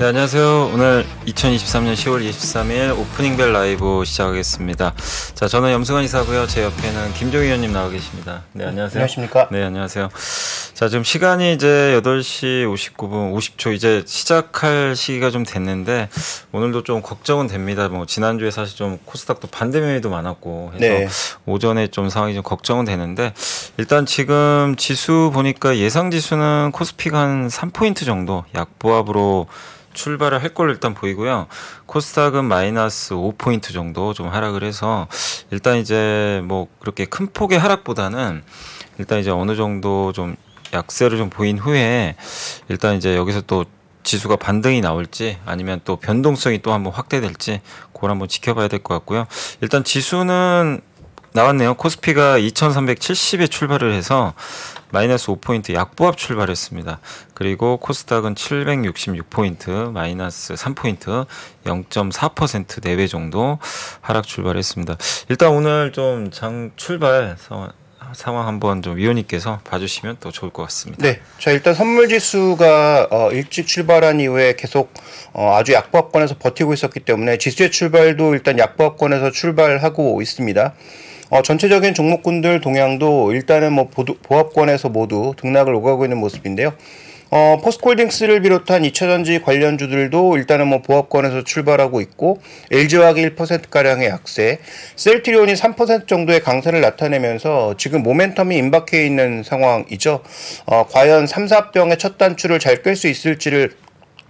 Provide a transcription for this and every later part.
네, 안녕하세요. 오늘 2023년 10월 23일 오프닝벨 라이브 시작하겠습니다. 자, 저는 염승환 이사고요. 제 옆에는 김종효 위원님 나와 계십니다. 네, 안녕하세요. 안녕하십니까? 네, 안녕하세요. 자, 지금 시간이 이제 8시 59분 50초 이제 시작할 시기가 좀 됐는데 오늘도 좀 걱정은 됩니다. 뭐 지난주에 사실 좀 코스닥도 반대 매매도 많았고 해서 네. 오전에 좀 상황이 좀 걱정은 되는데 일단 지금 지수 보니까 예상 지수는 코스피가 한 3포인트 정도 약보합으로 출발을 할 걸로 일단 보이고요. 코스닥은 마이너스 5포인트 정도 좀 하락을 해서 일단 이제 뭐 그렇게 큰 폭의 하락보다는 일단 이제 어느 정도 좀 약세를 좀 보인 후에 일단 이제 여기서 또 지수가 반등이 나올지 아니면 또 변동성이 또 한번 확대될지 그걸 한번 지켜봐야 될 것 같고요. 일단 지수는 나왔네요. 코스피가 2370에 출발을 해서 마이너스 5포인트 약보합 출발했습니다. 그리고 코스닥은 766포인트 마이너스 3포인트 0.4% 내외 정도 하락 출발했습니다. 일단 오늘 좀 장 출발 상황 한번 좀 위원님께서 봐주시면 또 좋을 것 같습니다. 네, 자 일단 선물지수가 일찍 출발한 이후에 계속 아주 약보합권에서 버티고 있었기 때문에 지수의 출발도 일단 약보합권에서 출발하고 있습니다. 전체적인 종목군들 동향도 일단은 뭐 보합권에서 모두 등락을 오가고 있는 모습인데요. 포스코홀딩스를 비롯한 2차전지 관련주들도 일단은 뭐 보합권에서 출발하고 있고 LG화학이 1%가량의 약세, 셀트리온이 3% 정도의 강세를 나타내면서 지금 모멘텀이 임박해 있는 상황이죠. 과연 3,4병의 첫 단추를 잘 꿰 수 있을지를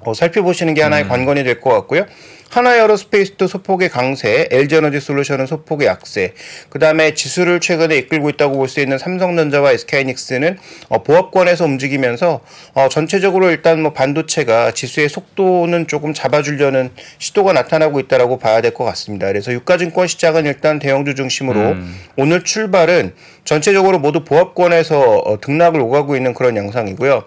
살펴보시는 게 하나의 관건이 될 것 같고요. 한화에어로스페이스도 소폭의 강세, LG에너지솔루션은 소폭의 약세, 그 다음에 지수를 최근에 이끌고 있다고 볼 수 있는 삼성전자와 SK하이닉스는 보합권에서 움직이면서 전체적으로 일단 뭐 반도체가 지수의 속도는 조금 잡아주려는 시도가 나타나고 있다고 봐야 될 것 같습니다. 그래서 유가증권 시장은 일단 대형주 중심으로 오늘 출발은 전체적으로 모두 보합권에서 등락을 오가고 있는 그런 양상이고요.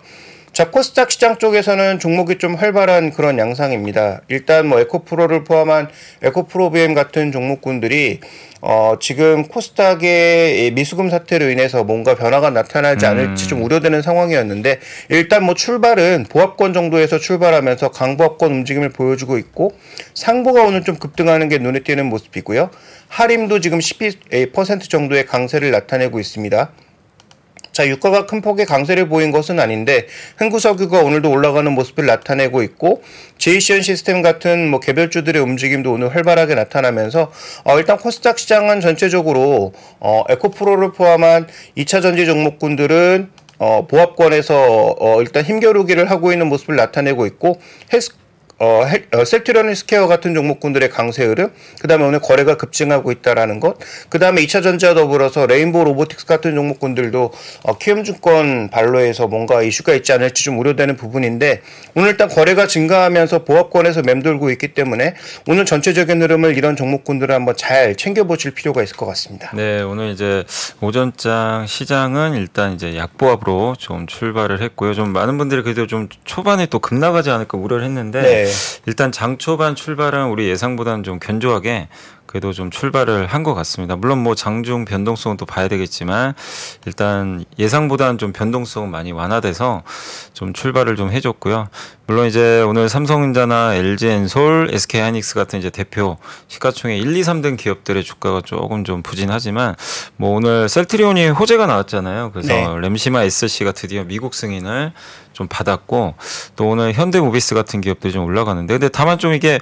자, 코스닥 시장 쪽에서는 종목이 좀 활발한 그런 양상입니다. 일단 뭐 에코프로를 포함한 에코프로비엠 같은 종목군들이 지금 코스닥의 미수금 사태로 인해서 뭔가 변화가 나타나지 않을지 좀 우려되는 상황이었는데 일단 뭐 출발은 보합권 정도에서 출발하면서 강보합권 움직임을 보여주고 있고 상보가 오늘 좀 급등하는 게 눈에 띄는 모습이고요. 하림도 지금 12% 정도의 강세를 나타내고 있습니다. 자, 유가가 큰 폭의 강세를 보인 것은 아닌데 흥구석유가 오늘도 올라가는 모습을 나타내고 있고 제이시언 시스템 같은 뭐 개별주들의 움직임도 오늘 활발하게 나타나면서 일단 코스닥 시장은 전체적으로 에코프로를 포함한 2차전지 종목군들은 보합권에서 일단 힘겨루기를 하고 있는 모습을 나타내고 있고 셀트리온 헬스케어 같은 종목군들의 강세 흐름, 그 다음에 오늘 거래가 급증하고 있다라는 것, 그 다음에 2차전지와 더불어서 레인보우 로보틱스 같은 종목군들도 키움증권 발로에서 뭔가 이슈가 있지 않을지 좀 우려되는 부분인데 오늘 일단 거래가 증가하면서 보합권에서 맴돌고 있기 때문에 오늘 전체적인 흐름을 이런 종목군들을 한번 잘 챙겨보실 필요가 있을 것 같습니다. 네, 오늘 이제 오전장 시장은 일단 이제 약보합으로 좀 출발을 했고요. 좀 많은 분들이 그래도 좀 초반에 또 급락하지 않을까 우려를 했는데. 네. 일단 장 초반 출발은 우리 예상보다는 좀 견조하게 그래도 좀 출발을 한 것 같습니다. 물론 뭐 장중 변동성은 또 봐야 되겠지만 일단 예상보다는 좀 변동성은 많이 완화돼서 좀 출발을 좀 해줬고요. 물론 이제 오늘 삼성전자나 LG엔솔, SK하이닉스 같은 이제 대표 시가총액 1, 2, 3등 기업들의 주가가 조금 좀 부진하지만 뭐 오늘 셀트리온이 호재가 나왔잖아요. 그래서 네. 램시마 SC가 드디어 미국 승인을 좀 받았고 또 오늘 현대모비스 같은 기업들이 좀 올라가는데 근데 다만 좀 이게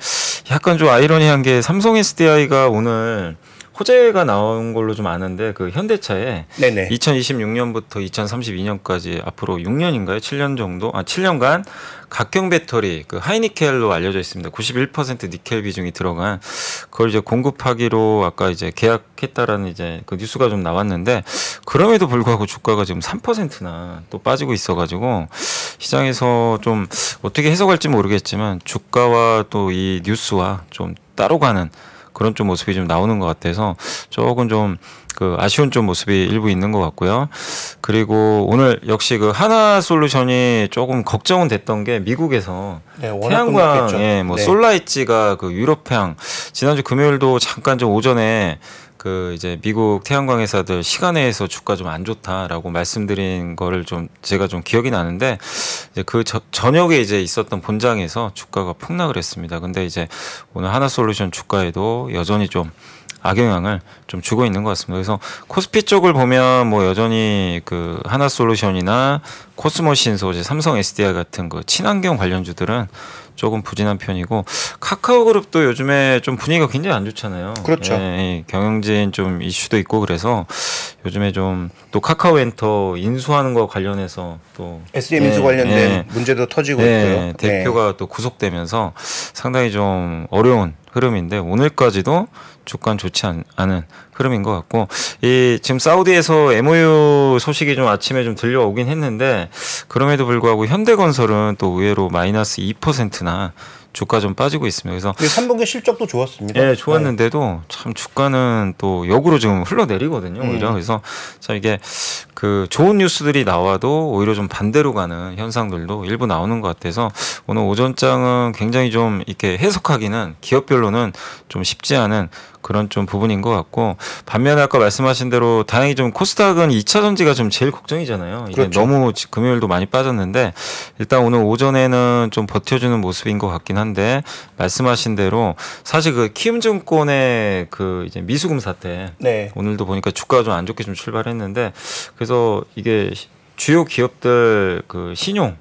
약간 좀 아이러니한 게 삼성SDI가 오늘 호재가 나온 걸로 좀 아는데 그 현대차에 네네. 2026년부터 2032년까지 앞으로 6년인가요? 7년 정도? 7년간 각경 배터리 그 하이니켈로 알려져 있습니다. 91% 니켈 비중이 들어간 그걸 이제 공급하기로 아까 이제 계약했다라는 이제 그 뉴스가 좀 나왔는데 그럼에도 불구하고 주가가 지금 3%나 또 빠지고 있어가지고 시장에서 좀 어떻게 해석할지 모르겠지만 주가와 또 이 뉴스와 좀 따로 가는 그런 좀 모습이 좀 나오는 것 같아서 조금 좀 그 아쉬운 좀 모습이 일부 있는 것 같고요. 그리고 오늘 역시 그 한화솔루션이 조금 걱정은 됐던 게 미국에서 네, 태양광에 뭐 네. 솔라이트가 그 유럽 향 지난주 금요일도 잠깐 좀 오전에 그 이제 미국 태양광 회사들 시간외에서 주가 좀 안 좋다라고 말씀드린 거를 좀 제가 좀 기억이 나는데 이제 그 저녁에 이제 있었던 본장에서 주가가 폭락을 했습니다. 근데 이제 오늘 하나솔루션 주가에도 여전히 좀 악영향을 좀 주고 있는 것 같습니다. 그래서 코스피 쪽을 보면 뭐 여전히 그 하나솔루션이나 코스모신소재, 삼성SDI 같은 그 친환경 관련주들은 조금 부진한 편이고 카카오그룹도 요즘에 좀 분위기가 굉장히 안 좋잖아요. 그렇죠. 예, 경영진 좀 이슈도 있고 그래서 요즘에 좀 또 카카오엔터 인수하는 거 관련해서 또 SM 인수 관련된 문제도 터지고 있고요. 대표가 또 구속되면서 상당히 좀 어려운 흐름인데 오늘까지도 주가는 좋지 않은 흐름인 것 같고 이 지금 사우디에서 MOU 소식이 좀 아침에 좀 들려오긴 했는데 그럼에도 불구하고 현대건설은 또 의외로 마이너스 2%나 주가 좀 빠지고 있습니다. 그래서 3분기 실적도 좋았습니다. 예, 좋았는데도 참 주가는 또 역으로 지금 흘러내리거든요. 오히려 그래서 참 이게 그 좋은 뉴스들이 나와도 오히려 좀 반대로 가는 현상들도 일부 나오는 것 같아서 오늘 오전장은 굉장히 좀 이렇게 해석하기는 기업별로는 좀 쉽지 않은 그런 좀 부분인 것 같고 반면에 아까 말씀하신 대로 다행히 좀 코스닥은 2차전지가 좀 제일 걱정이잖아요. 이게 그렇죠. 너무 금요일도 많이 빠졌는데 일단 오늘 오전에는 좀 버텨주는 모습인 것 같긴 한데 말씀하신 대로 사실 그 키움증권의 그 이제 미수금 사태 오늘도 보니까 주가가 좀 안 좋게 좀 출발했는데 그래서 이게 주요 기업들 그 신용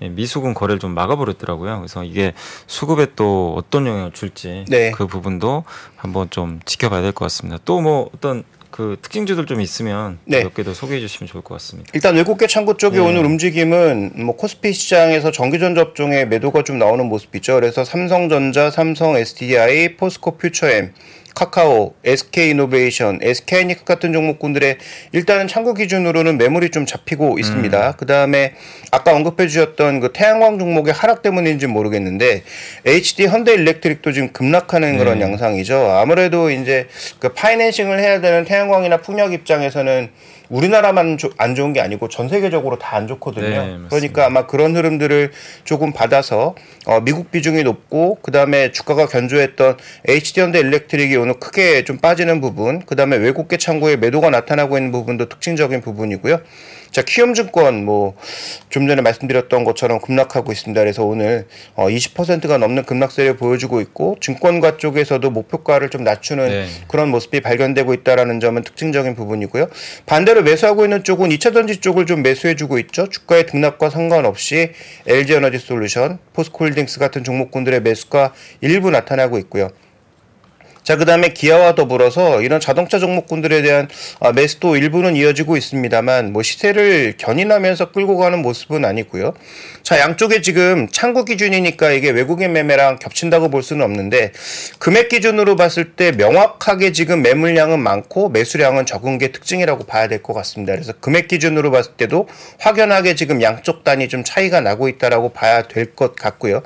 미수금 거래를 좀 막아버렸더라고요. 그래서 이게 수급에 또 어떤 영향을 줄지 그 부분도 한번 좀 지켜봐야 될 것 같습니다. 또 뭐 어떤 그 특징주들 좀 있으면 몇 개 더 소개해 주시면 좋을 것 같습니다. 일단 외국계 창구 쪽의 오늘 움직임은 뭐 코스피 시장에서 정기전 접종에 매도가 좀 나오는 모습이죠. 그래서 삼성전자, 삼성SDI, 포스코퓨처엠 카카오, SK이노베이션, SK하이닉스 같은 종목군들의 일단은 창구 기준으로는 매물이 좀 잡히고 있습니다. 그 다음에 아까 언급해 주셨던 그 태양광 종목의 하락 때문인지 모르겠는데 HD 현대 일렉트릭도 지금 급락하는 그런 양상이죠. 아무래도 이제 그 파이낸싱을 해야 되는 태양광이나 풍력 입장에서는 우리나라만 안 좋은 게 아니고 전 세계적으로 다 안 좋거든요. 네, 그러니까 아마 그런 흐름들을 조금 받아서 미국 비중이 높고 그다음에 주가가 견조했던 HD현대 일렉트릭이 오늘 크게 좀 빠지는 부분 그다음에 외국계 창구에 매도가 나타나고 있는 부분도 특징적인 부분이고요. 자, 키움증권 뭐 좀 전에 말씀드렸던 것처럼 급락하고 있습니다. 그래서 오늘 20%가 넘는 급락세를 보여주고 있고 증권가 쪽에서도 목표가를 좀 낮추는 그런 모습이 발견되고 있다라는 점은 특징적인 부분이고요. 반대로 매수하고 있는 쪽은 2차전지 쪽을 좀 매수해주고 있죠. 주가의 등락과 상관없이 LG에너지솔루션, 포스코홀딩스 같은 종목군들의 매수가 일부 나타나고 있고요. 자, 그 다음에 기아와 더불어서 이런 자동차 종목군들에 대한 매수도 일부는 이어지고 있습니다만 뭐 시세를 견인하면서 끌고 가는 모습은 아니고요. 자, 양쪽에 지금 창구 기준이니까 이게 외국인 매매랑 겹친다고 볼 수는 없는데 금액 기준으로 봤을 때 명확하게 지금 매물량은 많고 매수량은 적은 게 특징이라고 봐야 될 것 같습니다. 그래서 금액 기준으로 봤을 때도 확연하게 지금 양쪽 단이 좀 차이가 나고 있다라고 봐야 될 것 같고요.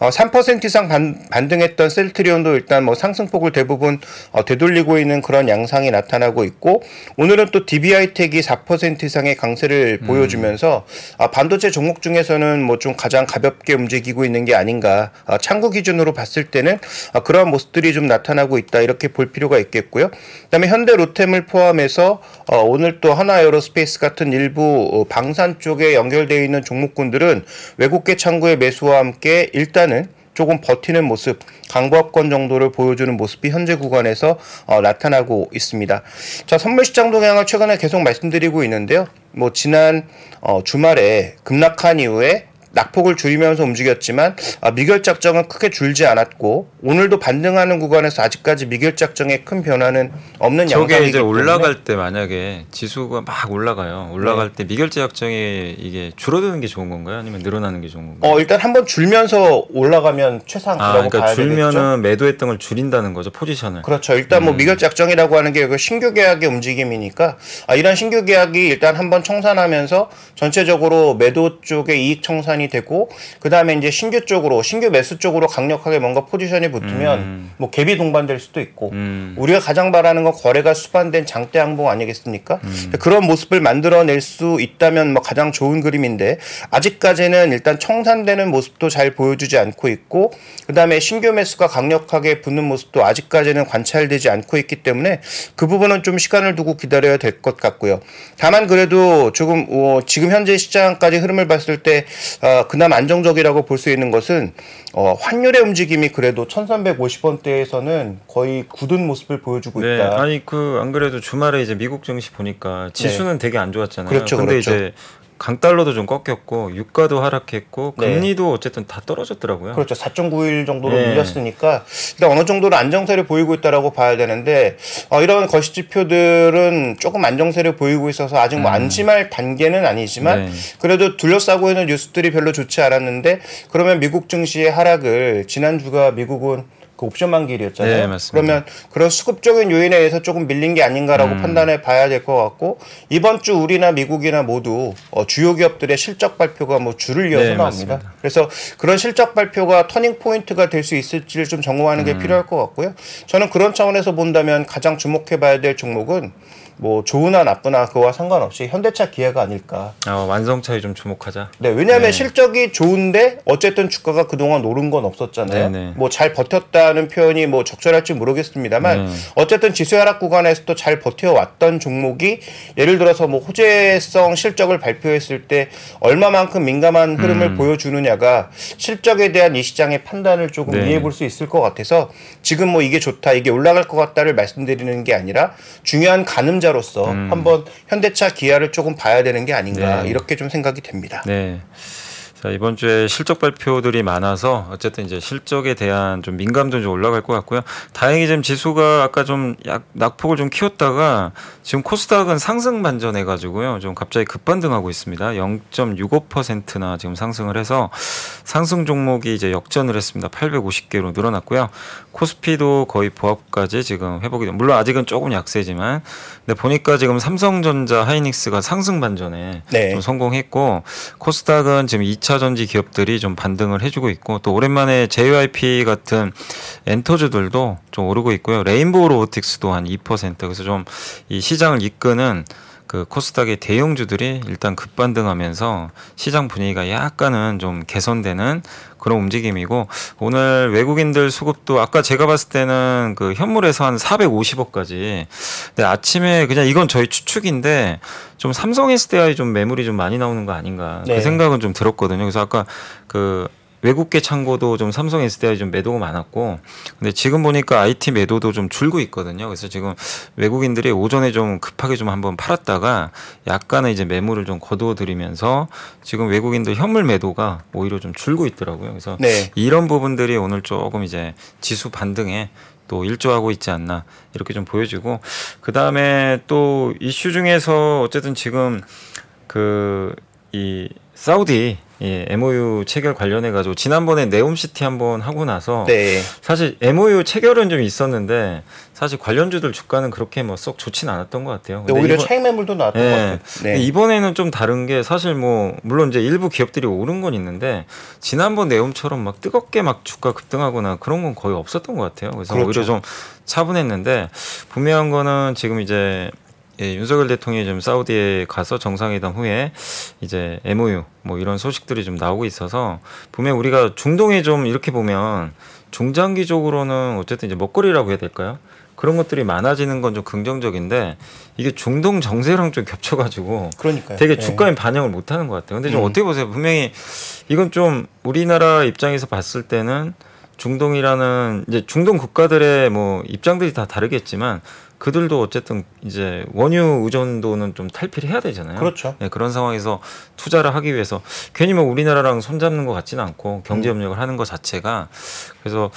3% 이상 반등했던 셀트리온도 일단 뭐 상승폭을 대부분 되돌리고 있는 그런 양상이 나타나고 있고 오늘은 또 DBI텍이 4% 이상의 강세를 보여주면서 반도체 종목 중에서는 뭐 좀 가장 가볍게 움직이고 있는 게 아닌가 창구 기준으로 봤을 때는 그러한 모습들이 좀 나타나고 있다 이렇게 볼 필요가 있겠고요. 그다음에 현대 로템을 포함해서 오늘 또 한화에어로스페이스 같은 일부 방산 쪽에 연결되어 있는 종목군들은 외국계 창구의 매수와 함께 일단은 조금 버티는 모습, 강보합권 정도를 보여주는 모습이 현재 구간에서 나타나고 있습니다. 자, 선물시장 동향을 최근에 계속 말씀드리고 있는데요. 뭐 지난 주말에 급락한 이후에 낙폭을 줄이면서 움직였지만 미결작정은 크게 줄지 않았고 오늘도 반등하는 구간에서 아직까지 미결작정에 큰 변화는 없는 양상이기 때문에 저게 이제 올라갈 때 만약에 지수가 막 올라가요. 올라갈 때 미결작정이 이게 줄어드는 게 좋은 건가요? 아니면 늘어나는 게 좋은 건가요? 일단 한번 줄면서 올라가면 최상이라고 그러니까 봐야 되겠죠. 줄면은 매도했던 걸 줄인다는 거죠. 포지션을. 그렇죠. 일단 뭐 미결작정이라고 하는 게 신규 계약의 움직임이니까 이런 신규 계약이 일단 한번 청산하면서 전체적으로 매도 쪽의 이익 청산이 전환이 되고 그 다음에 이제 신규 쪽으로 신규 매수 쪽으로 강력하게 뭔가 포지션이 붙으면 뭐 갭이 동반될 수도 있고 우리가 가장 바라는 건 거래가 수반된 장대 항봉 아니겠습니까? 그런 모습을 만들어낼 수 있다면 뭐 가장 좋은 그림인데 아직까지는 일단 청산되는 모습도 잘 보여주지 않고 있고 그 다음에 신규 매수가 강력하게 붙는 모습도 아직까지는 관찰되지 않고 있기 때문에 그 부분은 좀 시간을 두고 기다려야 될 것 같고요. 다만 그래도 조금 지금 현재 시장까지 흐름을 봤을 때 그나마 안정적이라고 볼 수 있는 것은 환율의 움직임이 그래도 1,350원대에서는 거의 굳은 모습을 보여주고 네, 있다. 아니 안 그래도 주말에 이제 미국 증시 보니까 지수는 네. 되게 안 좋았잖아요. 그렇죠, 근데 그렇죠. 이제 강달러도 좀 꺾였고 유가도 하락했고 금리도 네. 어쨌든 다 떨어졌더라고요. 그렇죠. 4.91 정도로 네. 밀렸으니까 일단 어느 정도로 안정세를 보이고 있다라고 봐야 되는데 이런 거시지표들은 조금 안정세를 보이고 있어서 아직 뭐 안심할 단계는 아니지만 네. 그래도 둘러싸고 있는 뉴스들이 별로 좋지 않았는데 그러면 미국 증시의 하락을 지난주가 미국은 그 옵션 만기일이었잖아요. 네, 맞습니다. 그러면 그런 수급적인 요인에 의해서 조금 밀린 게 아닌가라고 판단해 봐야 될 것 같고 이번 주 우리나 미국이나 모두 주요 기업들의 실적 발표가 뭐 주를 이어서 네, 나옵니다. 맞습니다. 그래서 그런 실적 발표가 터닝 포인트가 될 수 있을지를 좀 점검하는 게 필요할 것 같고요. 저는 그런 차원에서 본다면 가장 주목해 봐야 될 종목은 뭐 좋으나 나쁘나 그와 상관없이 현대차 기아가 아닐까. 완성차에 좀 주목하자. 네, 왜냐하면 네. 실적이 좋은데 어쨌든 주가가 그동안 오른 건 없었잖아요. 네. 뭐 잘 버텼다는 표현이 뭐 적절할지 모르겠습니다만 어쨌든 지수 하락 구간에서도 잘 버텨왔던 종목이 예를 들어서 뭐 호재성 실적을 발표했을 때 얼마만큼 민감한 흐름을 보여주느냐가 실적에 대한 이 시장의 판단을 조금 네. 이해해 볼 수 있을 것 같아서 지금 뭐 이게 좋다, 이게 올라갈 것 같다를 말씀드리는 게 아니라 중요한 가늠자 로서 한번 현대차 기아를 조금 봐야 되는 게 아닌가 네. 이렇게 좀 생각이 됩니다. 네. 자, 이번 주에 실적 발표들이 많아서 어쨌든 이제 실적에 대한 좀 민감도 좀 올라갈 것 같고요. 다행히 지금 지수가 아까 좀 낙폭을 좀 키웠다가 지금 코스닥은 상승 반전해가지고요. 좀 갑자기 급반등하고 있습니다. 0.65%나 지금 상승을 해서 상승 종목이 이제 역전을 했습니다. 850개로 늘어났고요. 코스피도 거의 보합까지 지금 회복이 물론 아직은 조금 약세지만 근데 보니까 지금 삼성전자, 하이닉스가 상승 반전에 네. 좀 성공했고 코스닥은 지금 2차전지 기업들이 좀 반등을 해주고 있고 또 오랜만에 JYP 같은 엔터주들도 좀 오르고 있고요. 레인보우 로보틱스도 한 2% 그래서 좀 이 시장을 이끄는 그 코스닥의 대형주들이 일단 급반등하면서 시장 분위기가 약간은 좀 개선되는 그런 움직임이고 오늘 외국인들 수급도 아까 제가 봤을 때는 그 현물에서 한 450억까지 근데 아침에 그냥 이건 저희 추측인데 좀 삼성SDI 좀 매물이 좀 많이 나오는 거 아닌가 네. 그 생각은 좀 들었거든요. 그래서 아까 그 외국계 창고도 좀 삼성 SDI 좀 매도가 많았고, 근데 지금 보니까 IT 매도도 좀 줄고 있거든요. 그래서 지금 외국인들이 오전에 좀 급하게 좀 한번 팔았다가 약간의 이제 매물을 좀 거두어들이면서 지금 외국인들 현물 매도가 오히려 좀 줄고 있더라고요. 그래서 네. 이런 부분들이 오늘 조금 이제 지수 반등에 또 일조하고 있지 않나 이렇게 좀 보여지고, 그 다음에 또 이슈 중에서 어쨌든 지금 이 사우디 MOU 체결 관련해가지고 지난번에 네옴시티 한번 하고 나서 네. 사실 MOU 체결은 좀 있었는데 사실 관련주들 주가는 그렇게 뭐 썩 좋진 않았던 것 같아요. 근데 오히려 차익 매물도 나왔던 네. 것 같아요. 네. 이번에는 좀 다른 게 사실 뭐 물론 이제 일부 기업들이 오른 건 있는데 지난번 네옴처럼 막 뜨겁게 막 주가 급등하거나 그런 건 거의 없었던 것 같아요. 그래서 그렇죠. 오히려 좀 차분했는데 분명한 거는 지금 이제 윤석열 대통령이 좀 사우디에 가서 정상회담 후에 이제 MOU 뭐 이런 소식들이 좀 나오고 있어서 분명 우리가 중동에 좀 이렇게 보면 중장기적으로는 어쨌든 이제 먹거리라고 해야 될까요? 그런 것들이 많아지는 건 좀 긍정적인데 이게 중동 정세랑 좀 겹쳐가지고 그러니까요. 되게 주가에 네. 반영을 못하는 것 같아요. 근데 좀 어떻게 보세요? 분명히 이건 좀 우리나라 입장에서 봤을 때는 중동이라는 이제 중동 국가들의 뭐 입장들이 다 다르겠지만 그들도 어쨌든 이제 원유 의존도는 좀 탈피를 해야 되잖아요. 그렇죠. 네, 그런 상황에서 투자를 하기 위해서 괜히 뭐 우리나라랑 손잡는 것 같지는 않고 경제협력을 하는 것 자체가 그래서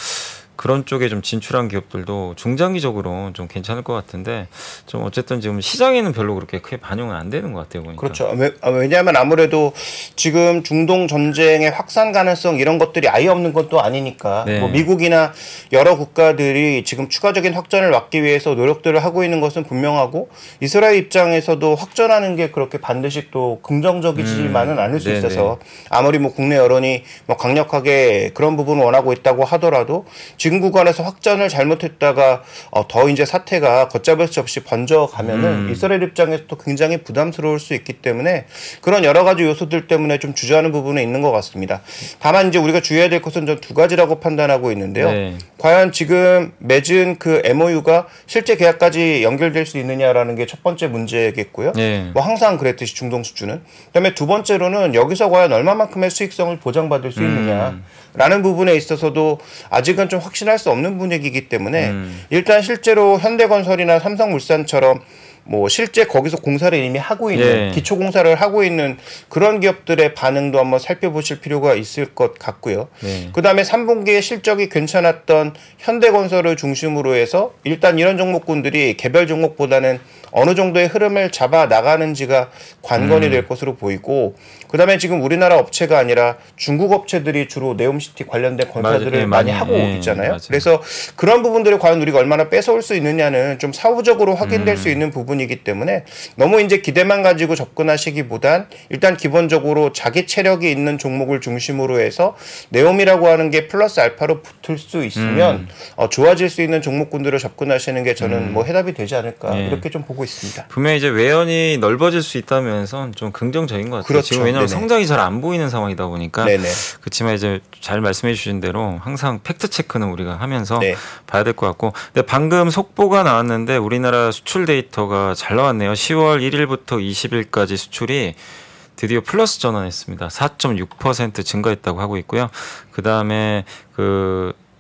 그런 쪽에 좀 진출한 기업들도 중장기적으로 좀 괜찮을 것 같은데 좀 어쨌든 지금 시장에는 별로 그렇게 크게 반영은 안 되는 것 같아요. 보니까. 그렇죠. 왜냐하면 아무래도 지금 중동 전쟁의 확산 가능성 이런 것들이 아예 없는 것도 아니니까 네. 뭐 미국이나 여러 국가들이 지금 추가적인 확전을 막기 위해서 노력들을 하고 있는 것은 분명하고 이스라엘 입장에서도 확전하는 게 그렇게 반드시 또 긍정적이지만은 않을 수 네네. 있어서 아무리 뭐 국내 여론이 뭐 강력하게 그런 부분을 원하고 있다고 하더라도 지금 구간에서 확전을 잘못했다가 더 이제 사태가 걷잡을 수 없이 번져가면은 이스라엘 입장에서도 굉장히 부담스러울 수 있기 때문에 그런 여러 가지 요소들 때문에 좀 주저하는 부분에 있는 것 같습니다. 다만 이제 우리가 주의해야 될 것은 전 두 가지라고 판단하고 있는데요. 네. 과연 지금 맺은 그 MOU가 실제 계약까지 연결될 수 있느냐라는 게 첫 번째 문제겠고요. 네. 뭐 항상 그랬듯이 중동 수준은. 그다음에 두 번째로는 여기서 과연 얼마만큼의 수익성을 보장받을 수 있느냐라는 부분에 있어서도 아직은 좀 확신할 수 없는 분위기이기 때문에 일단 실제로 현대건설이나 삼성물산처럼 뭐 실제 거기서 공사를 이미 하고 있는 예. 기초 공사를 하고 있는 그런 기업들의 반응도 한번 살펴보실 필요가 있을 것 같고요. 예. 그다음에 3분기에 실적이 괜찮았던 현대건설을 중심으로 해서 일단 이런 종목군들이 개별 종목보다는 어느 정도의 흐름을 잡아 나가는지가 관건이 될 것으로 보이고 그다음에 지금 우리나라 업체가 아니라 중국 업체들이 주로 네옴시티 관련된 건설들을 맞아, 예, 많이 하고 예, 있잖아요. 맞아. 그래서 그런 부분들을 과연 우리가 얼마나 뺏어올 수 있느냐는 좀 사후적으로 확인될 수 있는 부분이기 때문에 너무 이제 기대만 가지고 접근하시기보단 일단 기본적으로 자기 체력이 있는 종목을 중심으로 해서 네옴이라고 하는 게 플러스 알파로 붙을 수 있으면 좋아질 수 있는 종목군들을 접근하시는 게 저는 뭐 해답이 되지 않을까 예. 이렇게 좀 보고 있습니다. 분명히 이제 외연이 넓어질 수 있다면서 좀 긍정적인 것 같아요. 그렇죠. 지금 왜냐하면 네네. 성장이 잘 안 보이는 상황이다 보니까 네네. 그렇지만 이제 잘 말씀해 주신 대로 항상 팩트 체크는 우리가 하면서 네. 봐야 될 것 같고 근데 방금 속보가 나왔는데 우리나라 수출 데이터가 잘 나왔네요. 10월 1일부터 20일까지 수출이 드디어 플러스 전환했습니다. 4.6% 증가했다고 하고 있고요. 그다음에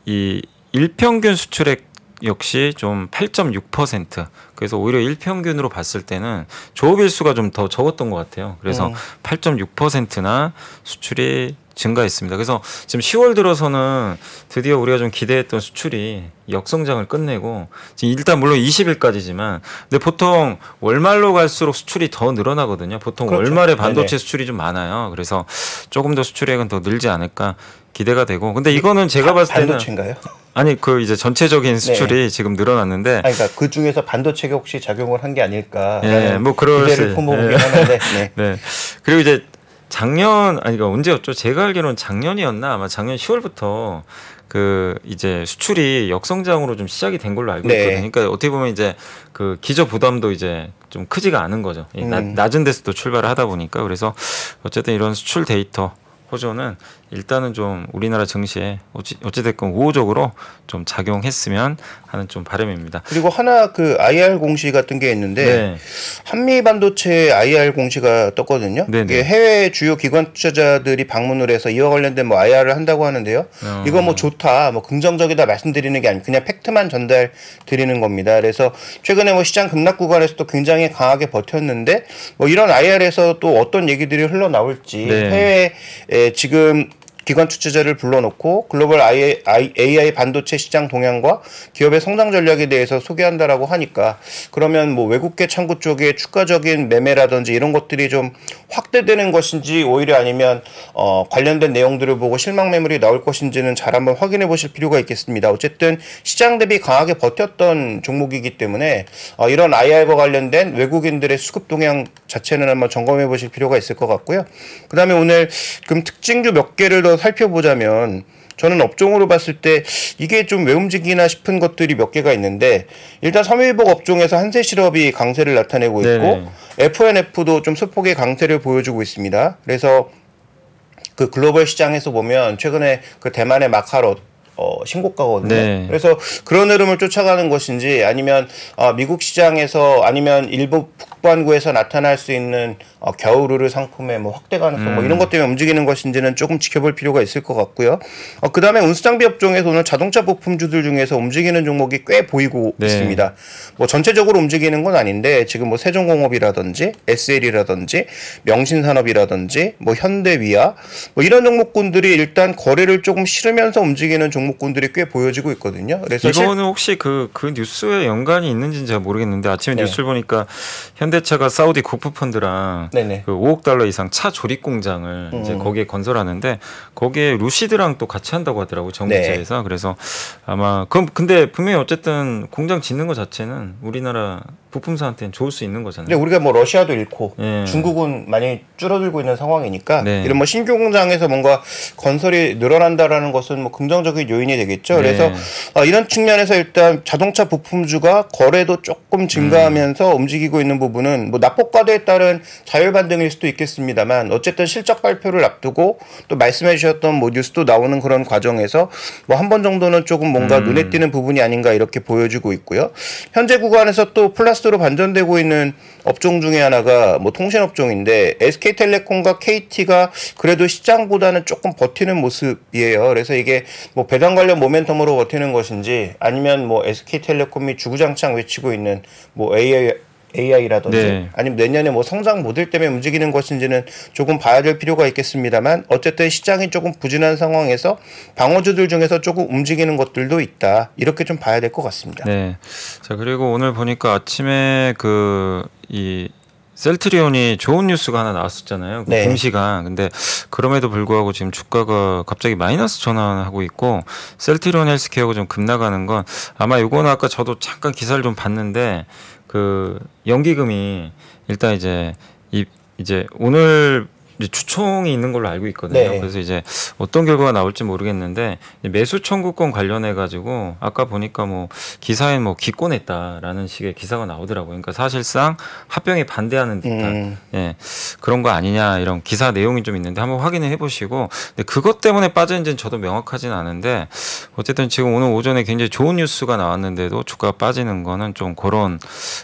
이 일평균 수출액 역시 좀 8.6% 그래서 오히려 일평균으로 봤을 때는 조업일수가 좀 더 적었던 것 같아요. 그래서 8.6%나 수출이 증가했습니다. 그래서 지금 10월 들어서는 드디어 우리가 좀 기대했던 수출이 역성장을 끝내고 지금 일단 물론 20일까지지만 근데 보통 월말로 갈수록 수출이 더 늘어나거든요. 보통 그렇죠. 월말에 반도체 네네. 수출이 좀 많아요. 그래서 조금 더 수출액은 더 늘지 않을까 기대가 되고 근데 이거는 제가 봤을 때는 반도체인가요? 아니 이제 전체적인 수출이 네. 지금 늘어났는데 그러니까 그 중에서 반도체가 혹시 작용을 한 게 아닐까? 네, 뭐 그럴 기대를 품어보긴 네. 하는데 네. 네. 그리고 이제 작년 이거 언제였죠? 제가 알기로는 작년이었나 아마 작년 10월부터 이제 수출이 역성장으로 좀 시작이 된 걸로 알고 있거든요. 네. 그러니까 어떻게 보면 이제 기저 부담도 이제 좀 크지가 않은 거죠. 낮은 데서 또 출발을 하다 보니까 그래서 어쨌든 이런 수출 데이터 호조는 일단은 좀 우리나라 증시에 어찌됐건 우호적으로 좀 작용했으면 하는 좀 바람입니다. 그리고 하나 IR 공시 같은 게 있는데 네. 한미반도체 IR 공시가 떴거든요. 네네. 이게 해외 주요 기관 투자자들이 방문을 해서 이와 관련된 IR을 한다고 하는데요. 이거 좋다, 긍정적이다 말씀드리는 게 아니고 그냥 팩트만 전달 드리는 겁니다. 그래서 최근에 시장 급락 구간에서도 굉장히 강하게 버텼는데 이런 IR에서 또 어떤 얘기들이 흘러나올지 네. 해외에 지금 기관 투자자를 불러놓고 글로벌 AI 반도체 시장 동향과 기업의 성장 전략에 대해서 소개한다라고 하니까 그러면 외국계 창구 쪽에 추가적인 매매라든지 이런 것들이 좀 확대되는 것인지 오히려 아니면 관련된 내용들을 보고 실망 매물이 나올 것인지는 잘 한번 확인해 보실 필요가 있겠습니다. 어쨌든 시장 대비 강하게 버텼던 종목이기 때문에 이런 IR과 관련된 외국인들의 수급 동향 자체는 한번 점검해 보실 필요가 있을 것 같고요. 그다음에 오늘 금 특징주 몇 개를 더 살펴보자면 저는 업종으로 봤을 때 이게 좀 왜 움직이나 싶은 것들이 몇 개가 있는데 일단 섬유유복 업종에서 한세실업이 강세를 나타내고 있고 네네. F&F도 좀 소폭의 강세를 보여주고 있습니다. 그래서 글로벌 시장에서 보면 최근에 대만의 마카로 신고가거든요. 네. 그래서 그런 흐름을 쫓아가는 것인지 아니면 미국 시장에서 아니면 일부 북반구에서 나타날 수 있는 겨울 의류 상품의 뭐 확대 가능성 뭐 이런 것 때문에 움직이는 것인지는 조금 지켜볼 필요가 있을 것 같고요. 그다음에 운수장비 업종에서 오늘 자동차 부품주들 중에서 움직이는 종목이 꽤 보이고 있습니다. 뭐 전체적으로 움직이는 건 아닌데 지금 뭐 세종공업이라든지 SL이라든지 명신산업이라든지 뭐 현대위아 뭐 이런 종목군들이 일단 거래를 조금 실으면서 움직이는 종목군들이 꽤 보여지고 있거든요. 그래서 이거는 혹시 그 뉴스에 연관이 있는지는 잘 모르겠는데 아침에 뉴스를 보니까 현대차가 사우디 국부펀드랑 그 5억 달러 이상 차 조립 공장을 이제 거기에 건설하는데 거기에 루시드랑 또 같이 한다고 하더라고요. 정부제에서. 그래서 아마 그럼 근데 분명히 어쨌든 공장 짓는 것 자체는 우리나라 부품사한테는 좋을 수 있는 거잖아요. 근데 우리가 뭐 러시아도 잃고 중국은 많이 줄어들고 있는 상황이니까 이런 뭐 신규 공장에서 뭔가 건설이 늘어난다라는 것은 뭐 긍정적인 요인이 되겠죠. 그래서 이런 측면에서 일단 자동차 부품주가 거래도 조금 증가하면서 움직이고 있는 부분은 뭐 낙폭과대에 따른 자율 반등일 수도 있겠습니다만 어쨌든 실적 발표를 앞두고 또 말씀해 주셨던 뭐 뉴스도 나오는 그런 과정에서 뭐 한 번 정도는 조금 뭔가 눈에 띄는 부분이 아닌가 이렇게 보여지고 있고요. 현재 구간에서 또 플러스 로 반전되고 있는 업종 중에 하나가 뭐 통신업종인데 SK텔레콤과 KT가 그래도 시장보다는 조금 버티는 모습이에요. 그래서 이게 뭐 배당 관련 모멘텀으로 버티는 것인지 아니면 뭐 SK텔레콤이 주구장창 외치고 있는 뭐 AI라든지 아니면 내년에 뭐 성장 모델 때문에 움직이는 것인지는 조금 봐야 될 필요가 있겠습니다만 어쨌든 시장이 조금 부진한 상황에서 방어주들 중에서 조금 움직이는 것들도 있다. 이렇게 좀 봐야 될 것 같습니다. 네. 자, 그리고 오늘 보니까 아침에 이 셀트리온이 좋은 뉴스가 하나 나왔었잖아요. 공시가. 근데 그럼에도 불구하고 지금 주가가 갑자기 마이너스 전환하고 있고 셀트리온 헬스케어가 좀 급나가는 건 아마 이거는 아까 저도 잠깐 기사를 좀 봤는데 그 연기금이 일단 이제 오늘 이제 추총이 있는 걸로 알고 있거든요. 그래서 이제 어떤 결과가 나올지 모르겠는데 매수 청구권 관련해 가지고 아까 보니까 뭐 기사에 뭐 기권했다라는 식의 기사가 나오더라고요. 그러니까 사실상 합병에 반대하는 듯한 그런 거 아니냐 이런 기사 내용이 좀 있는데 한번 확인을 해보시고 근데 그것 때문에 빠진지는 저도 명확하진 않은데 어쨌든 지금 오늘 오전에 굉장히 좋은 뉴스가 나왔는데도 주가가 빠지는 거는 좀 그런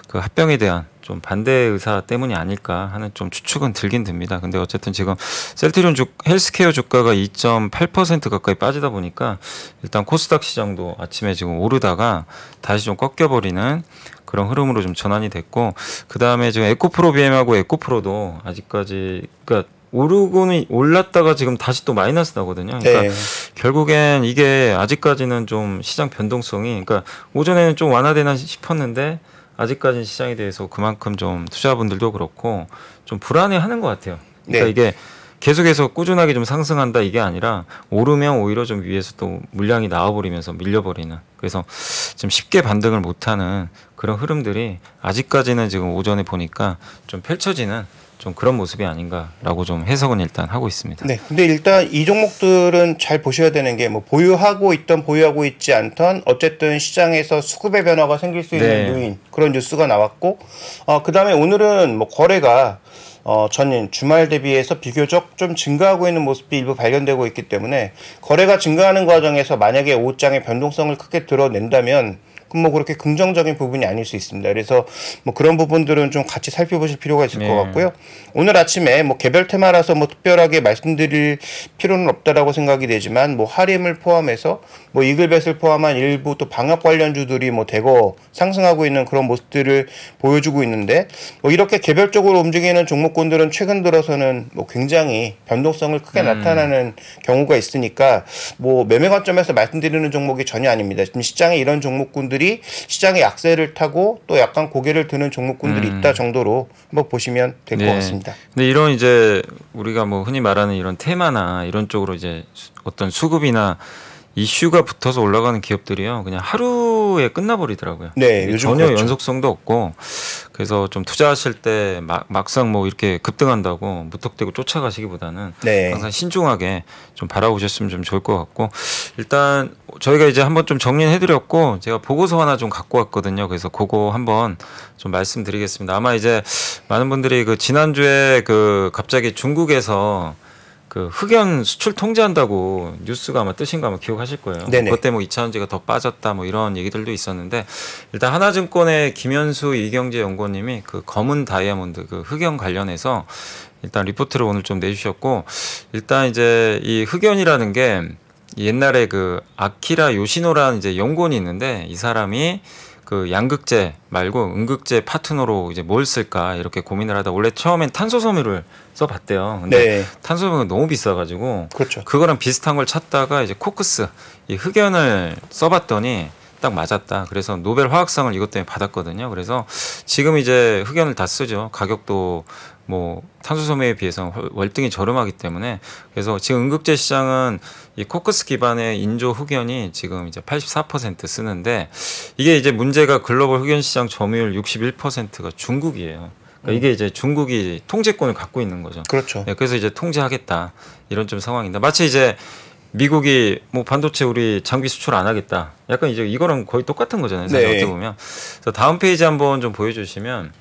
그 합병에 대한 좀 반대 의사 때문이 아닐까 하는 좀 추측은 들긴 듭니다. 근데 어쨌든 지금 셀트리온 헬스케어 주가가 2.8% 가까이 빠지다 보니까 일단 코스닥 시장도 아침에 지금 오르다가 다시 좀 꺾여버리는 그런 흐름으로 좀 전환이 됐고 그 다음에 지금 에코프로비엠하고 에코프로도 아직까지 그러니까 오르고는 올랐다가 지금 다시 또 마이너스 나거든요. 그러니까 결국엔 이게 아직까지는 좀 시장 변동성이 그러니까 오전에는 좀 완화되나 싶었는데. 아직까지는 시장에 대해서 그만큼 좀 투자분들도 그렇고 좀 불안해하는 것 같아요. 그러니까 이게 계속해서 꾸준하게 좀 상승한다 이게 아니라 오르면 오히려 좀 위에서 또 물량이 나와버리면서 밀려버리는 그래서 좀 쉽게 반등을 못하는 그런 흐름들이 아직까지는 지금 오전에 보니까 좀 펼쳐지는 좀 그런 모습이 아닌가라고 좀 해석은 일단 하고 있습니다. 네, 근데 일단 이 종목들은 잘 보셔야 되는 게 뭐 보유하고 있던 보유하고 있지 않던 어쨌든 시장에서 수급의 변화가 생길 수 있는 요인 그런 뉴스가 나왔고, 그다음에 오늘은 뭐 거래가 전일 주말 대비해서 비교적 좀 증가하고 있는 모습이 일부 발견되고 있기 때문에 거래가 증가하는 과정에서 만약에 오후장의 변동성을 크게 드러낸다면. 뭐 그렇게 긍정적인 부분이 아닐 수 있습니다. 그래서 뭐 그런 부분들은 좀 같이 살펴보실 필요가 있을 것 같고요. 오늘 아침에 뭐 개별 테마라서 뭐 특별하게 말씀드릴 필요는 없다라고 생각이 되지만 뭐 하림을 포함해서 뭐 이글벳을 포함한 일부 또 방역 관련주들이 뭐 대거 상승하고 있는 그런 모습들을 보여주고 있는데 뭐 이렇게 개별적으로 움직이는 종목군들은 최근 들어서는 뭐 굉장히 변동성을 크게 나타나는 경우가 있으니까 뭐 매매 관점에서 말씀드리는 종목이 전혀 아닙니다. 지금 시장에 이런 종목군들이 시장의 약세를 타고 또 약간 고개를 드는 종목군들이 있다 정도로 한번 보시면 될 것 같습니다. 근데 이런 이제 우리가 뭐 흔히 말하는 이런 테마나 이런 쪽으로 이제 어떤 수급이나 이슈가 붙어서 올라가는 기업들이요, 그냥 하루에 끝나버리더라고요. 요즘 전혀 연속성도 없고, 그래서 좀 투자하실 때 막상 뭐 이렇게 급등한다고 무턱대고 쫓아가시기보다는 항상 신중하게 좀 바라보셨으면 좀 좋을 것 같고, 일단 저희가 이제 한번 좀 정리해드렸고, 제가 보고서 하나 좀 갖고 왔거든요. 그래서 그거 한번 좀 말씀드리겠습니다. 아마 이제 많은 분들이 그 지난주에 그 갑자기 중국에서 그 흑연 수출 통제한다고 뉴스가 아마 뜨신 거 아마 기억하실 거예요. 네네. 그것 때문에 2차전지가 더 빠졌다 뭐 이런 얘기들도 있었는데 일단 하나증권의 김현수 이경재 연구원님이 그 검은 다이아몬드 그 흑연 관련해서 일단 리포트를 오늘 좀 내주셨고 일단 이제 이 흑연이라는 게 옛날에 그 아키라 요시노라는 이제 연구원이 있는데 이 사람이 그 양극재 말고 음극재 파트너로 이제 뭘 쓸까 이렇게 고민을 하다 원래 처음엔 탄소섬유를 써봤대요. 근데 네. 탄소섬유가 너무 비싸가지고 그렇죠. 그거랑 비슷한 걸 찾다가 이제 코크스 이 흑연을 써봤더니 딱 맞았다. 그래서 노벨 화학상을 이것 때문에 받았거든요. 그래서 지금 이제 흑연을 다 쓰죠. 가격도 뭐 탄소섬유에 비해서 월등히 저렴하기 때문에 그래서 지금 음극재 시장은 이 코크스 기반의 인조 흑연이 지금 이제 84% 쓰는데 이게 이제 문제가 글로벌 흑연 시장 점유율 61%가 중국이에요. 그러니까 이게 이제 중국이 통제권을 갖고 있는 거죠. 그렇죠. 네, 그래서 이제 통제하겠다 이런 좀 상황인데 마치 이제 미국이 뭐 반도체 우리 장비 수출 안 하겠다. 약간 이제 이거랑 거의 똑같은 거잖아요. 사실 네. 어떻게 보면. 그래서 다음 페이지 한번 좀 보여주시면.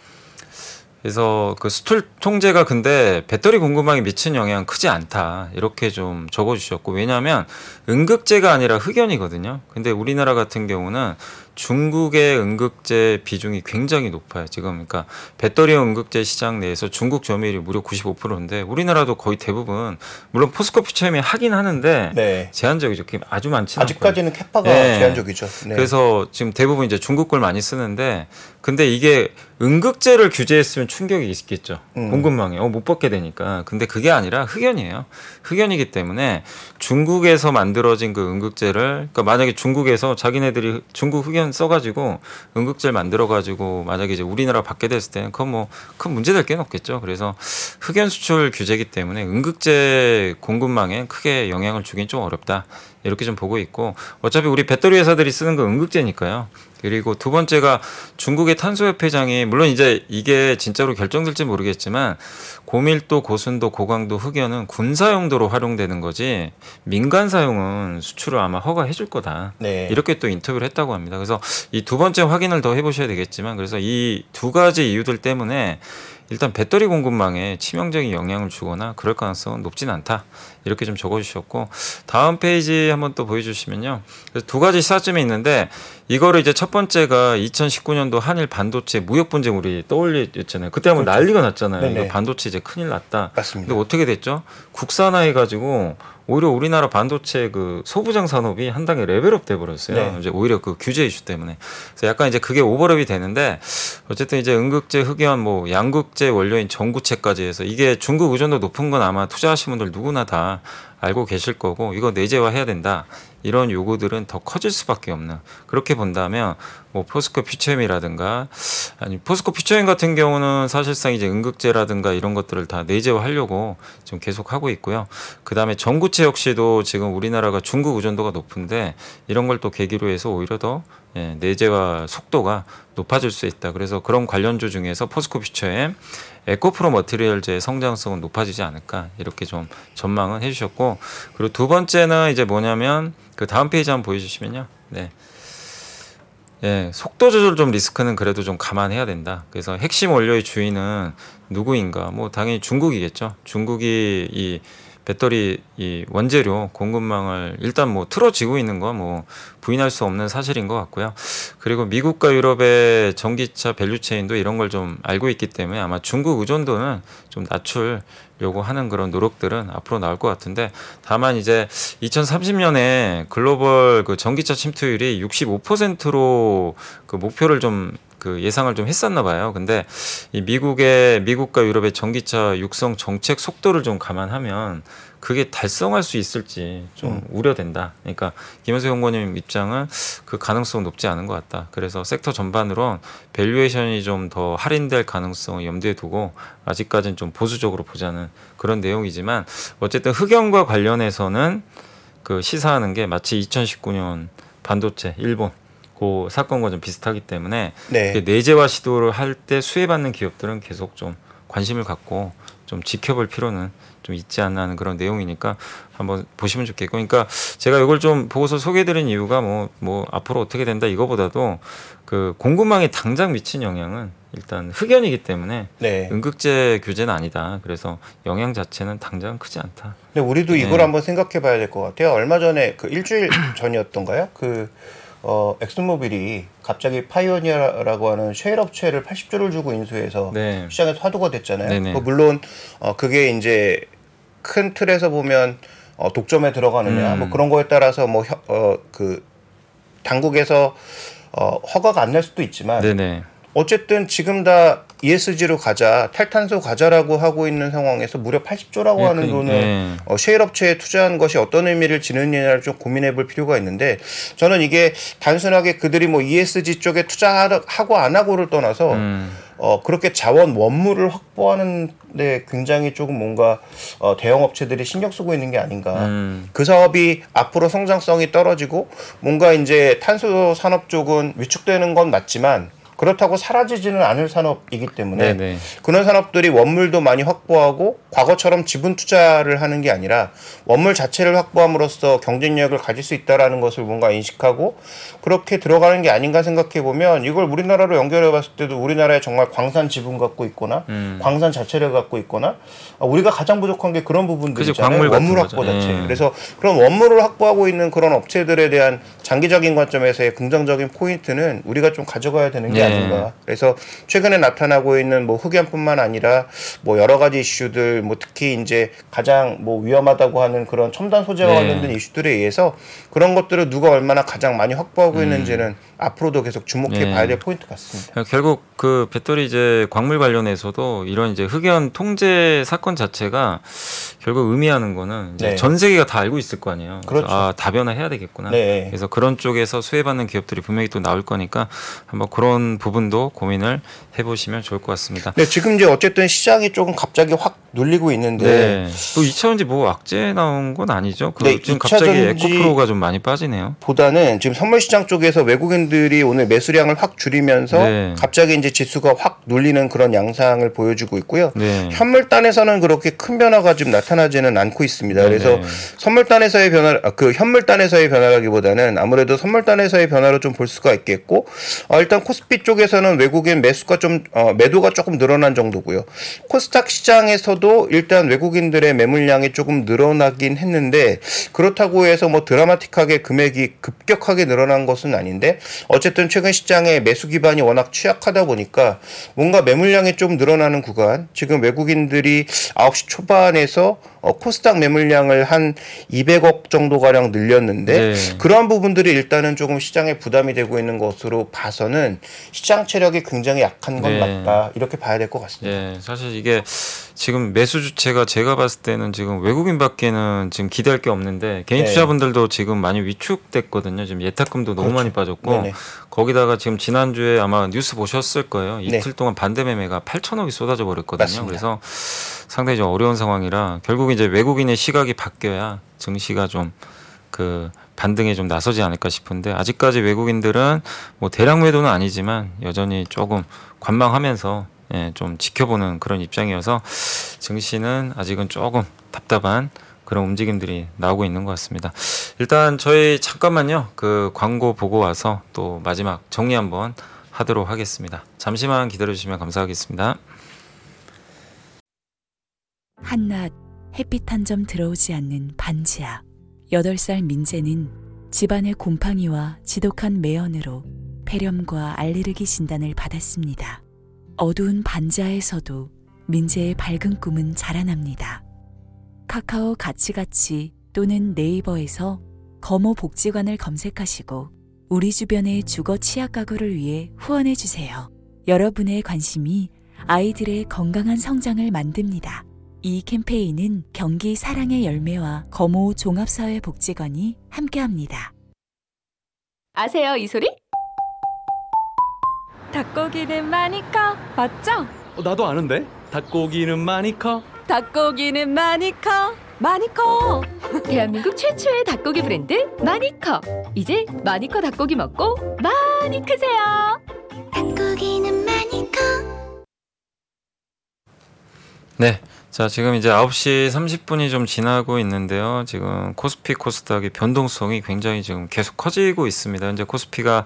그래서 그 수출 통제가 근데 배터리 공급망에 미친 영향 크지 않다 이렇게 좀 적어주셨고 왜냐하면 음극재가 아니라 흑연이거든요. 근데 우리나라 같은 경우는 중국의 음극재 비중이 굉장히 높아요. 지금 그러니까 배터리용 음극재 시장 내에서 중국 점유율이 무려 95%인데 우리나라도 거의 대부분 물론 포스코퓨처엠이 하긴 하는데 네. 제한적이죠. 아주 많지는 아직까지는 않고요. 캐파가 네. 제한적이죠. 네. 그래서 지금 대부분 이제 중국 걸 많이 쓰는데 근데 이게 음극재를 규제했으면 충격이 있겠죠. 공급망에 못 벗게 되니까. 근데 그게 아니라 흑연이에요. 흑연이기 때문에 중국에서 만들어진 그 음극재를 그러니까 만약에 중국에서 자기네들이 중국 흑연 써가지고 음극재를 만들어가지고 만약에 이제 우리나라 받게 됐을 때는 그건 뭐 큰 문제될 게 없겠죠. 그래서 흑연 수출 규제이기 때문에 음극재 공급망에 크게 영향을 주긴 좀 어렵다. 이렇게 좀 보고 있고 어차피 우리 배터리 회사들이 쓰는 건 음극재니까요. 그리고 두 번째가 중국의 탄소협회장이 물론 이제 이게 진짜로 결정될지 모르겠지만 고밀도, 고순도, 고강도 흑연은 군사 용도로 활용되는 거지 민간 사용은 수출을 아마 허가해 줄 거다. 네. 이렇게 또 인터뷰를 했다고 합니다. 그래서 이 두 번째 확인을 더 해보셔야 되겠지만 그래서 이 두 가지 이유들 때문에 일단 배터리 공급망에 치명적인 영향을 주거나 그럴 가능성은 높진 않다. 이렇게 좀 적어주셨고 다음 페이지 한번 또 보여주시면요. 그래서 두 가지 시사점이 있는데 이거를 이제 첫 번째가 2019년도 한일 반도체 무역 분쟁 우리 떠올렸잖아요. 그때 한번 그렇죠. 난리가 났잖아요. 이거 반도체 이제 큰일 났다. 맞습니다. 근데 어떻게 됐죠? 국산화해가지고 오히려 우리나라 반도체 그 소부장 산업이 한 단계 레벨업 돼버렸어요. 네. 이제 오히려 그 규제 이슈 때문에. 그래서 약간 이제 그게 오버랩이 되는데 어쨌든 이제 음극재, 흑연, 뭐 양극재 원료인 전구체까지 해서 이게 중국 의존도 높은 건 아마 투자하신 분들 누구나 다 알고 계실 거고 이거 내재화해야 된다. 이런 요구들은 더 커질 수밖에 없는. 그렇게 본다면 뭐 포스코퓨처엠이라든가 아니 포스코퓨처엠 같은 경우는 사실상 이제 음극재라든가 이런 것들을 다 내재화하려고 지금 계속 하고 있고요. 그다음에 전구체 역시도 지금 우리나라가 중국 의존도가 높은데 이런 걸 또 계기로 해서 오히려 더 내재화 속도가 높아질 수 있다. 그래서 그런 관련주 중에서 포스코퓨처엠 에코프로 머티리얼제의 성장성은 높아지지 않을까 이렇게 좀 전망은 해주셨고 그리고 두 번째는 이제 뭐냐면 그 다음 페이지 한번 보여주시면요. 네, 예, 속도 조절 좀 리스크는 그래도 좀 감안해야 된다. 그래서 핵심 원료의 주인은 누구인가? 뭐 당연히 중국이겠죠. 중국이 이 배터리 이 원재료 공급망을 일단 뭐 틀어지고 있는 건 뭐 부인할 수 없는 사실인 것 같고요. 그리고 미국과 유럽의 전기차 밸류체인도 이런 걸 좀 알고 있기 때문에 아마 중국 의존도는 좀 낮추려고 하는 그런 노력들은 앞으로 나올 것 같은데 다만 이제 2030년에 글로벌 그 전기차 침투율이 65%로 그 목표를 좀 그 예상을 좀 했었나 봐요. 근데 이 미국과 유럽의 전기차 육성 정책 속도를 좀 감안하면 그게 달성할 수 있을지 좀 우려된다. 그러니까 김현수 연구원님 입장은 그 가능성은 높지 않은 것 같다. 그래서 섹터 전반으로 밸류에이션이 좀 더 할인될 가능성을 염두에 두고 아직까지는 좀 보수적으로 보자는 그런 내용이지만 어쨌든 흑연과 관련해서는 그 시사하는 게 마치 2019년 반도체 일본 그 사건과 좀 비슷하기 때문에 네. 내재화 시도를 할 때 수혜받는 기업들은 계속 좀 관심을 갖고 좀 지켜볼 필요는 좀 있지 않나 하는 그런 내용이니까 한번 보시면 좋겠고 그러니까 제가 이걸 좀 보고서 소개해드린 이유가 뭐 앞으로 어떻게 된다 이거보다도 그 공급망에 당장 미친 영향은 일단 흑연이기 때문에 네. 음극재 규제는 아니다. 그래서 영향 자체는 당장 크지 않다. 근데 우리도 네. 이걸 한번 생각해 봐야 될 것 같아요. 얼마 전에 그 일주일 전이었던가요? 그 엑슨모빌이 갑자기 파이오니아라고 하는 쉐일 업체를 80조를 주고 인수해서 네. 시장에서 화두가 됐잖아요. 물론 그게 이제 큰 틀에서 보면 독점에 들어가느냐 뭐 그런 거에 따라서 뭐 그 당국에서 허가가 안 날 수도 있지만 네네. 어쨌든 지금 다 ESG로 가자, 탈탄소 가자라고 하고 있는 상황에서 무려 80조라고 네, 하는 그러니까. 돈을 쉐일 업체에 투자한 것이 어떤 의미를 지느냐를 좀 고민해 볼 필요가 있는데 저는 이게 단순하게 그들이 뭐 ESG 쪽에 투자하고 안 하고를 떠나서 그렇게 자원 원물을 확보하는 데 굉장히 조금 뭔가 대형 업체들이 신경 쓰고 있는 게 아닌가. 그 사업이 앞으로 성장성이 떨어지고 뭔가 이제 탄소 산업 쪽은 위축되는 건 맞지만 그렇다고 사라지지는 않을 산업이기 때문에 네네. 그런 산업들이 원물도 많이 확보하고 과거처럼 지분 투자를 하는 게 아니라 원물 자체를 확보함으로써 경쟁력을 가질 수 있다는 것을 뭔가 인식하고 그렇게 들어가는 게 아닌가 생각해보면 이걸 우리나라로 연결해봤을 때도 우리나라에 정말 광산 지분 갖고 있거나 광산 자체를 갖고 있거나 우리가 가장 부족한 게 그런 부분들이잖아요. 원물 확보 거죠. 자체. 그래서 그런 원물을 확보하고 있는 그런 업체들에 대한 장기적인 관점에서의 긍정적인 포인트는 우리가 좀 가져가야 되는 게 아닌가. 그래서 최근에 나타나고 있는 뭐 흑연뿐만 아니라 뭐 여러 가지 이슈들, 뭐 특히 이제 가장 뭐 위험하다고 하는 그런 첨단 소재와 관련된 이슈들에 의해서 그런 것들을 누가 얼마나 가장 많이 확보하고 있는지는 앞으로도 계속 주목해 봐야 될 포인트 같습니다. 결국 그 배터리 이제 광물 관련해서도 이런 이제 흑연 통제 사건 자체가 결국 의미하는 거는 이제 전 세계가 다 알고 있을 거 아니에요. 그렇죠. 아, 다변화해야 되겠구나. 네. 그래서 그런 쪽에서 수혜받는 기업들이 분명히 또 나올 거니까 한번 그런 부분도 고민을 해보시면 좋을 것 같습니다. 네, 지금 이제 어쨌든 시장이 조금 갑자기 확 눌리고 있는데 네, 또 2차전지 뭐 악재 나온 건 아니죠? 그 네, 지금 갑자기 에코프로가 좀 많이 빠지네요. 보다는 지금 선물시장 쪽에서 외국인들이 오늘 매수량을 확 줄이면서 네. 갑자기 이제 지수가 확 눌리는 그런 양상을 보여주고 있고요. 네. 현물단에서는 그렇게 큰 변화가 지금 나타나지는 않고 있습니다. 네네. 그래서 선물단에서의 변화, 그 현물단에서의 변화라기보다는 아무래도 선물단에서의 변화로 좀 볼 수가 있겠고 일단 코스피 쪽에서는 외국인 매수가 좀 매도가 조금 늘어난 정도고요. 코스닥 시장에서도 일단 외국인들의 매물량이 조금 늘어나긴 했는데 그렇다고 해서 뭐 드라마틱하게 금액이 급격하게 늘어난 것은 아닌데 어쨌든 최근 시장의 매수 기반이 워낙 취약하다 보니까 뭔가 매물량이 좀 늘어나는 구간 지금 외국인들이 9시 초반에서 코스닥 매물량을 한 200억 정도가량 늘렸는데 네. 그러한 부분들이 일단은 조금 시장에 부담이 되고 있는 것으로 봐서는 시장 체력이 굉장히 약한 건 맞다. 이렇게 봐야 될 것 같습니다. 네. 사실 이게 지금 매수 주체가 제가 봤을 때는 지금 외국인밖에는 지금 기대할 게 없는데 개인 투자분들도 지금 많이 위축됐거든요. 지금 예탁금도 너무 많이 빠졌고 네네. 거기다가 지금 지난주에 아마 뉴스 보셨을 거예요. 이틀 동안 반대 매매가 8천억이 쏟아져 버렸거든요. 맞습니다. 그래서 상당히 좀 어려운 상황이라 결국 이제 외국인의 시각이 바뀌어야 증시가 좀 그 반등에 좀 나서지 않을까 싶은데 아직까지 외국인들은 뭐 대량 매도는 아니지만 여전히 조금 관망하면서 좀 지켜보는 그런 입장이어서 증시는 아직은 조금 답답한 그런 움직임들이 나오고 있는 것 같습니다. 일단 저희 잠깐만요. 그 광고 보고 와서 또 마지막 정리 한번 하도록 하겠습니다. 잠시만 기다려주시면 감사하겠습니다. 한낮 햇빛 한 점 들어오지 않는 반지하 8살 민재는 집안의 곰팡이와 지독한 매연으로 폐렴과 알레르기 진단을 받았습니다. 어두운 반지하에서도 민재의 밝은 꿈은 자라납니다. 카카오 가치가치 또는 네이버에서 검호 복지관을 검색하시고 우리 주변의 주거 취약 가구를 위해 후원해 주세요. 여러분의 관심이 아이들의 건강한 성장을 만듭니다. 이 캠페인은 경기 사랑의 열매와 검호 종합사회복지관이 함께합니다. 아세요 이 소리? 닭고기는 많이 커 맞죠? 나도 아는데 닭고기는 많이 커 닭고기는 많이 커 많이 커 대한민국 최초의 닭고기 브랜드 많이 커 이제 많이 커 닭고기 먹고 많이 크세요. 닭고기는 많이 커 네. 자, 지금 이제 9시 30분이 좀 지나고 있는데요. 지금 코스피, 코스닥의 변동성이 굉장히 지금 계속 커지고 있습니다. 현재 코스피가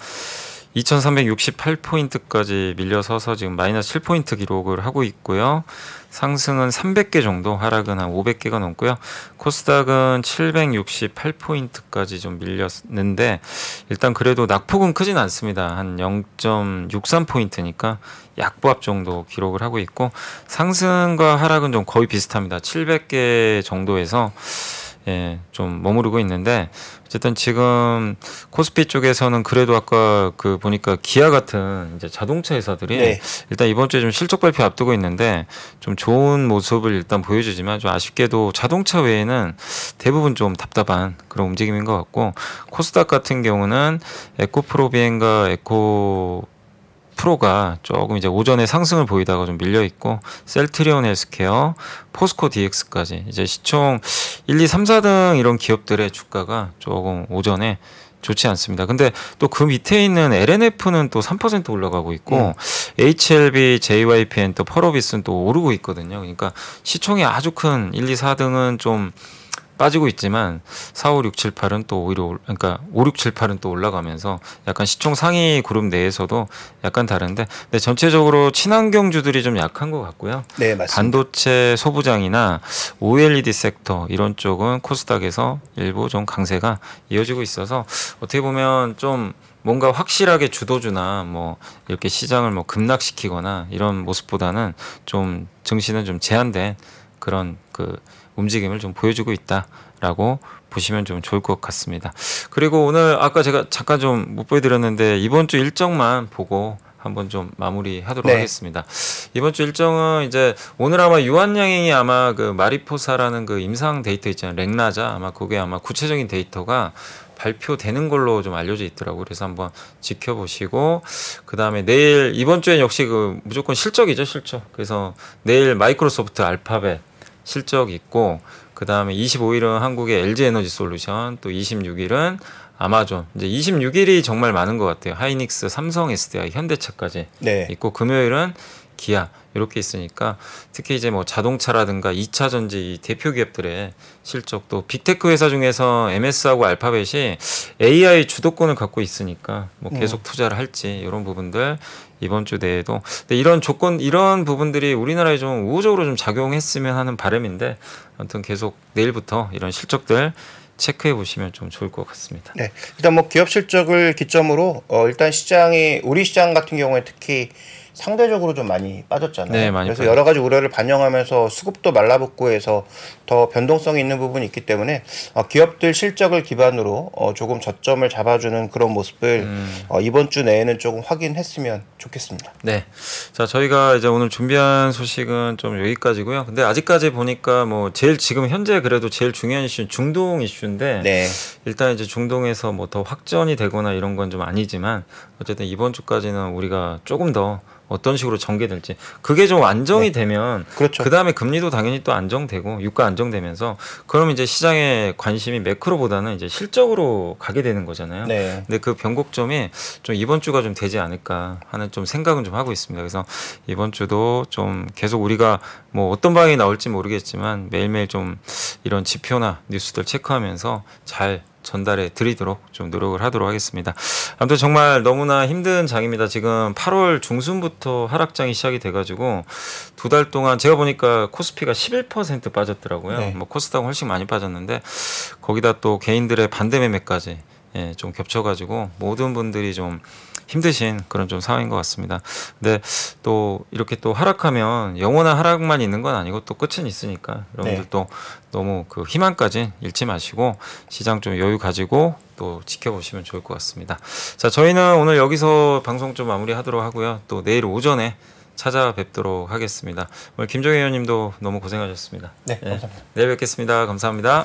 2,368포인트까지 밀려서서 지금 마이너스 7포인트 기록을 하고 있고요. 상승은 300개 정도, 하락은 한 500개가 넘고요. 코스닥은 768포인트까지 좀 밀렸는데 일단 그래도 낙폭은 크진 않습니다. 한 0.63포인트니까 약보합 정도 기록을 하고 있고, 상승과 하락은 좀 거의 비슷합니다. 700개 정도에서 예, 좀 머무르고 있는데, 어쨌든 지금 코스피 쪽에서는 그래도 아까 그 보니까 기아 같은 이제 자동차 회사들이 네. 일단 이번 주에 좀 실적 발표 앞두고 있는데 좀 좋은 모습을 일단 보여주지만 좀 아쉽게도 자동차 외에는 대부분 좀 답답한 그런 움직임인 것 같고, 코스닥 같은 경우는 에코프로비엠과 에코프로가 조금 이제 오전에 상승을 보이다가 좀 밀려 있고, 셀트리온 헬스케어, 포스코 DX까지 이제 시총 1, 2, 3, 4등 이런 기업들의 주가가 조금 오전에 좋지 않습니다. 근데 또 그 밑에 있는 LNF는 또 3% 올라가고 있고 HLB, JYPN 또 펄어비스는 또 오르고 있거든요. 그러니까 시총이 아주 큰 1, 2, 4등은 좀 빠지고 있지만 4, 5, 6, 7, 8은 또 오히려, 그러니까 5, 6, 7, 8은 또 올라가면서 약간 시총 상위 그룹 내에서도 약간 다른데, 근데 전체적으로 친환경주들이 좀 약한 것 같고요. 네, 맞습니다. 반도체 소부장이나 OLED 섹터 이런 쪽은 코스닥에서 일부 좀 강세가 이어지고 있어서 어떻게 보면 좀 뭔가 확실하게 주도주나 뭐 이렇게 시장을 뭐 급락시키거나 이런 모습보다는 좀 증시는 좀 제한된 그런 그 움직임을 좀 보여주고 있다라고 보시면 좀 좋을 것 같습니다. 그리고 오늘 아까 제가 잠깐 좀 못 보여드렸는데 이번 주 일정만 보고 한번 좀 마무리하도록 네. 하겠습니다. 이번 주 일정은 이제 오늘 아마 유한양행이 아마 그 마리포사라는 그 임상 데이터 있잖아요. 렉나자 아마 그게 아마 구체적인 데이터가 발표되는 걸로 좀 알려져 있더라고요. 그래서 한번 지켜보시고, 그 다음에 내일 이번 주엔 역시 그 무조건 실적이죠, 실적. 그래서 내일 마이크로소프트 알파벳 실적 있고, 그 다음에 25일은 한국의 LG에너지솔루션, 또 26일은 아마존. 이제 26일이 정말 많은 것 같아요. 하이닉스, 삼성SDI, 현대차까지 네. 있고, 금요일은 기아 이렇게 있으니까, 특히 이제 뭐 자동차라든가 2차전지 대표 기업들의 실적도, 빅테크 회사 중에서 MS하고 알파벳이 AI 주도권을 갖고 있으니까 뭐 계속 투자를 할지 이런 부분들 이번 주 내에도, 근데 이런 조건 이런 부분들이 우리나라에 좀 우호적으로 좀 작용했으면 하는 바람인데, 아무튼 계속 내일부터 이런 실적들 체크해 보시면 좀 좋을 것 같습니다. 네, 일단 뭐 기업 실적을 기점으로 일단 시장이, 우리 시장 같은 경우에 특히 상대적으로 좀 많이 빠졌잖아요. 네, 많이 그래서 빠졌죠. 여러 가지 우려를 반영하면서 수급도 말라붙고 해서 더 변동성이 있는 부분이 있기 때문에 기업들 실적을 기반으로 조금 저점을 잡아주는 그런 모습을 이번 주 내에는 조금 확인했으면 좋겠습니다. 네, 자 저희가 이제 오늘 준비한 소식은 좀 여기까지고요. 근데 아직까지 보니까 뭐 제일 지금 현재 그래도 제일 중요한 이슈는 중동 이슈인데 네. 일단 이제 중동에서 뭐 더 확전이 되거나 이런 건 좀 아니지만 어쨌든 이번 주까지는 우리가 조금 더 어떤 식으로 전개될지, 그게 좀 안정이 네. 되면 그렇죠. 그다음에 금리도 당연히 또 안정되고 유가 안정되면서 그럼 이제 시장의 관심이 매크로보다는 이제 실적으로 가게 되는 거잖아요. 네. 근데 그 변곡점이 좀 이번 주가 좀 되지 않을까 하는 좀 생각은 좀 하고 있습니다. 그래서 이번 주도 좀 계속 우리가 뭐 어떤 방향이 나올지 모르겠지만 매일매일 좀 이런 지표나 뉴스들 체크하면서 잘 전달해 드리도록 좀 노력을 하도록 하겠습니다. 아무튼 정말 너무나 힘든 장입니다. 지금 8월 중순부터 하락장이 시작이 돼가지고 두 달 동안 제가 보니까 코스피가 11% 빠졌더라고요. 네. 뭐 코스닥은 훨씬 많이 빠졌는데 거기다 또 개인들의 반대 매매까지 예, 좀 겹쳐가지고 모든 분들이 좀 힘드신 그런 좀 상황인 것 같습니다. 근데 또 이렇게 또 하락하면 영원한 하락만 있는 건 아니고 또 끝은 있으니까 여러분들 네. 또 너무 그 희망까지 잃지 마시고 시장 좀 여유 가지고 또 지켜보시면 좋을 것 같습니다. 자, 저희는 오늘 여기서 방송 좀 마무리하도록 하고요. 또 내일 오전에 찾아뵙도록 하겠습니다. 오늘 김종효 의원님도 너무 고생하셨습니다. 네, 감사합니다. 네, 내일 뵙겠습니다. 감사합니다.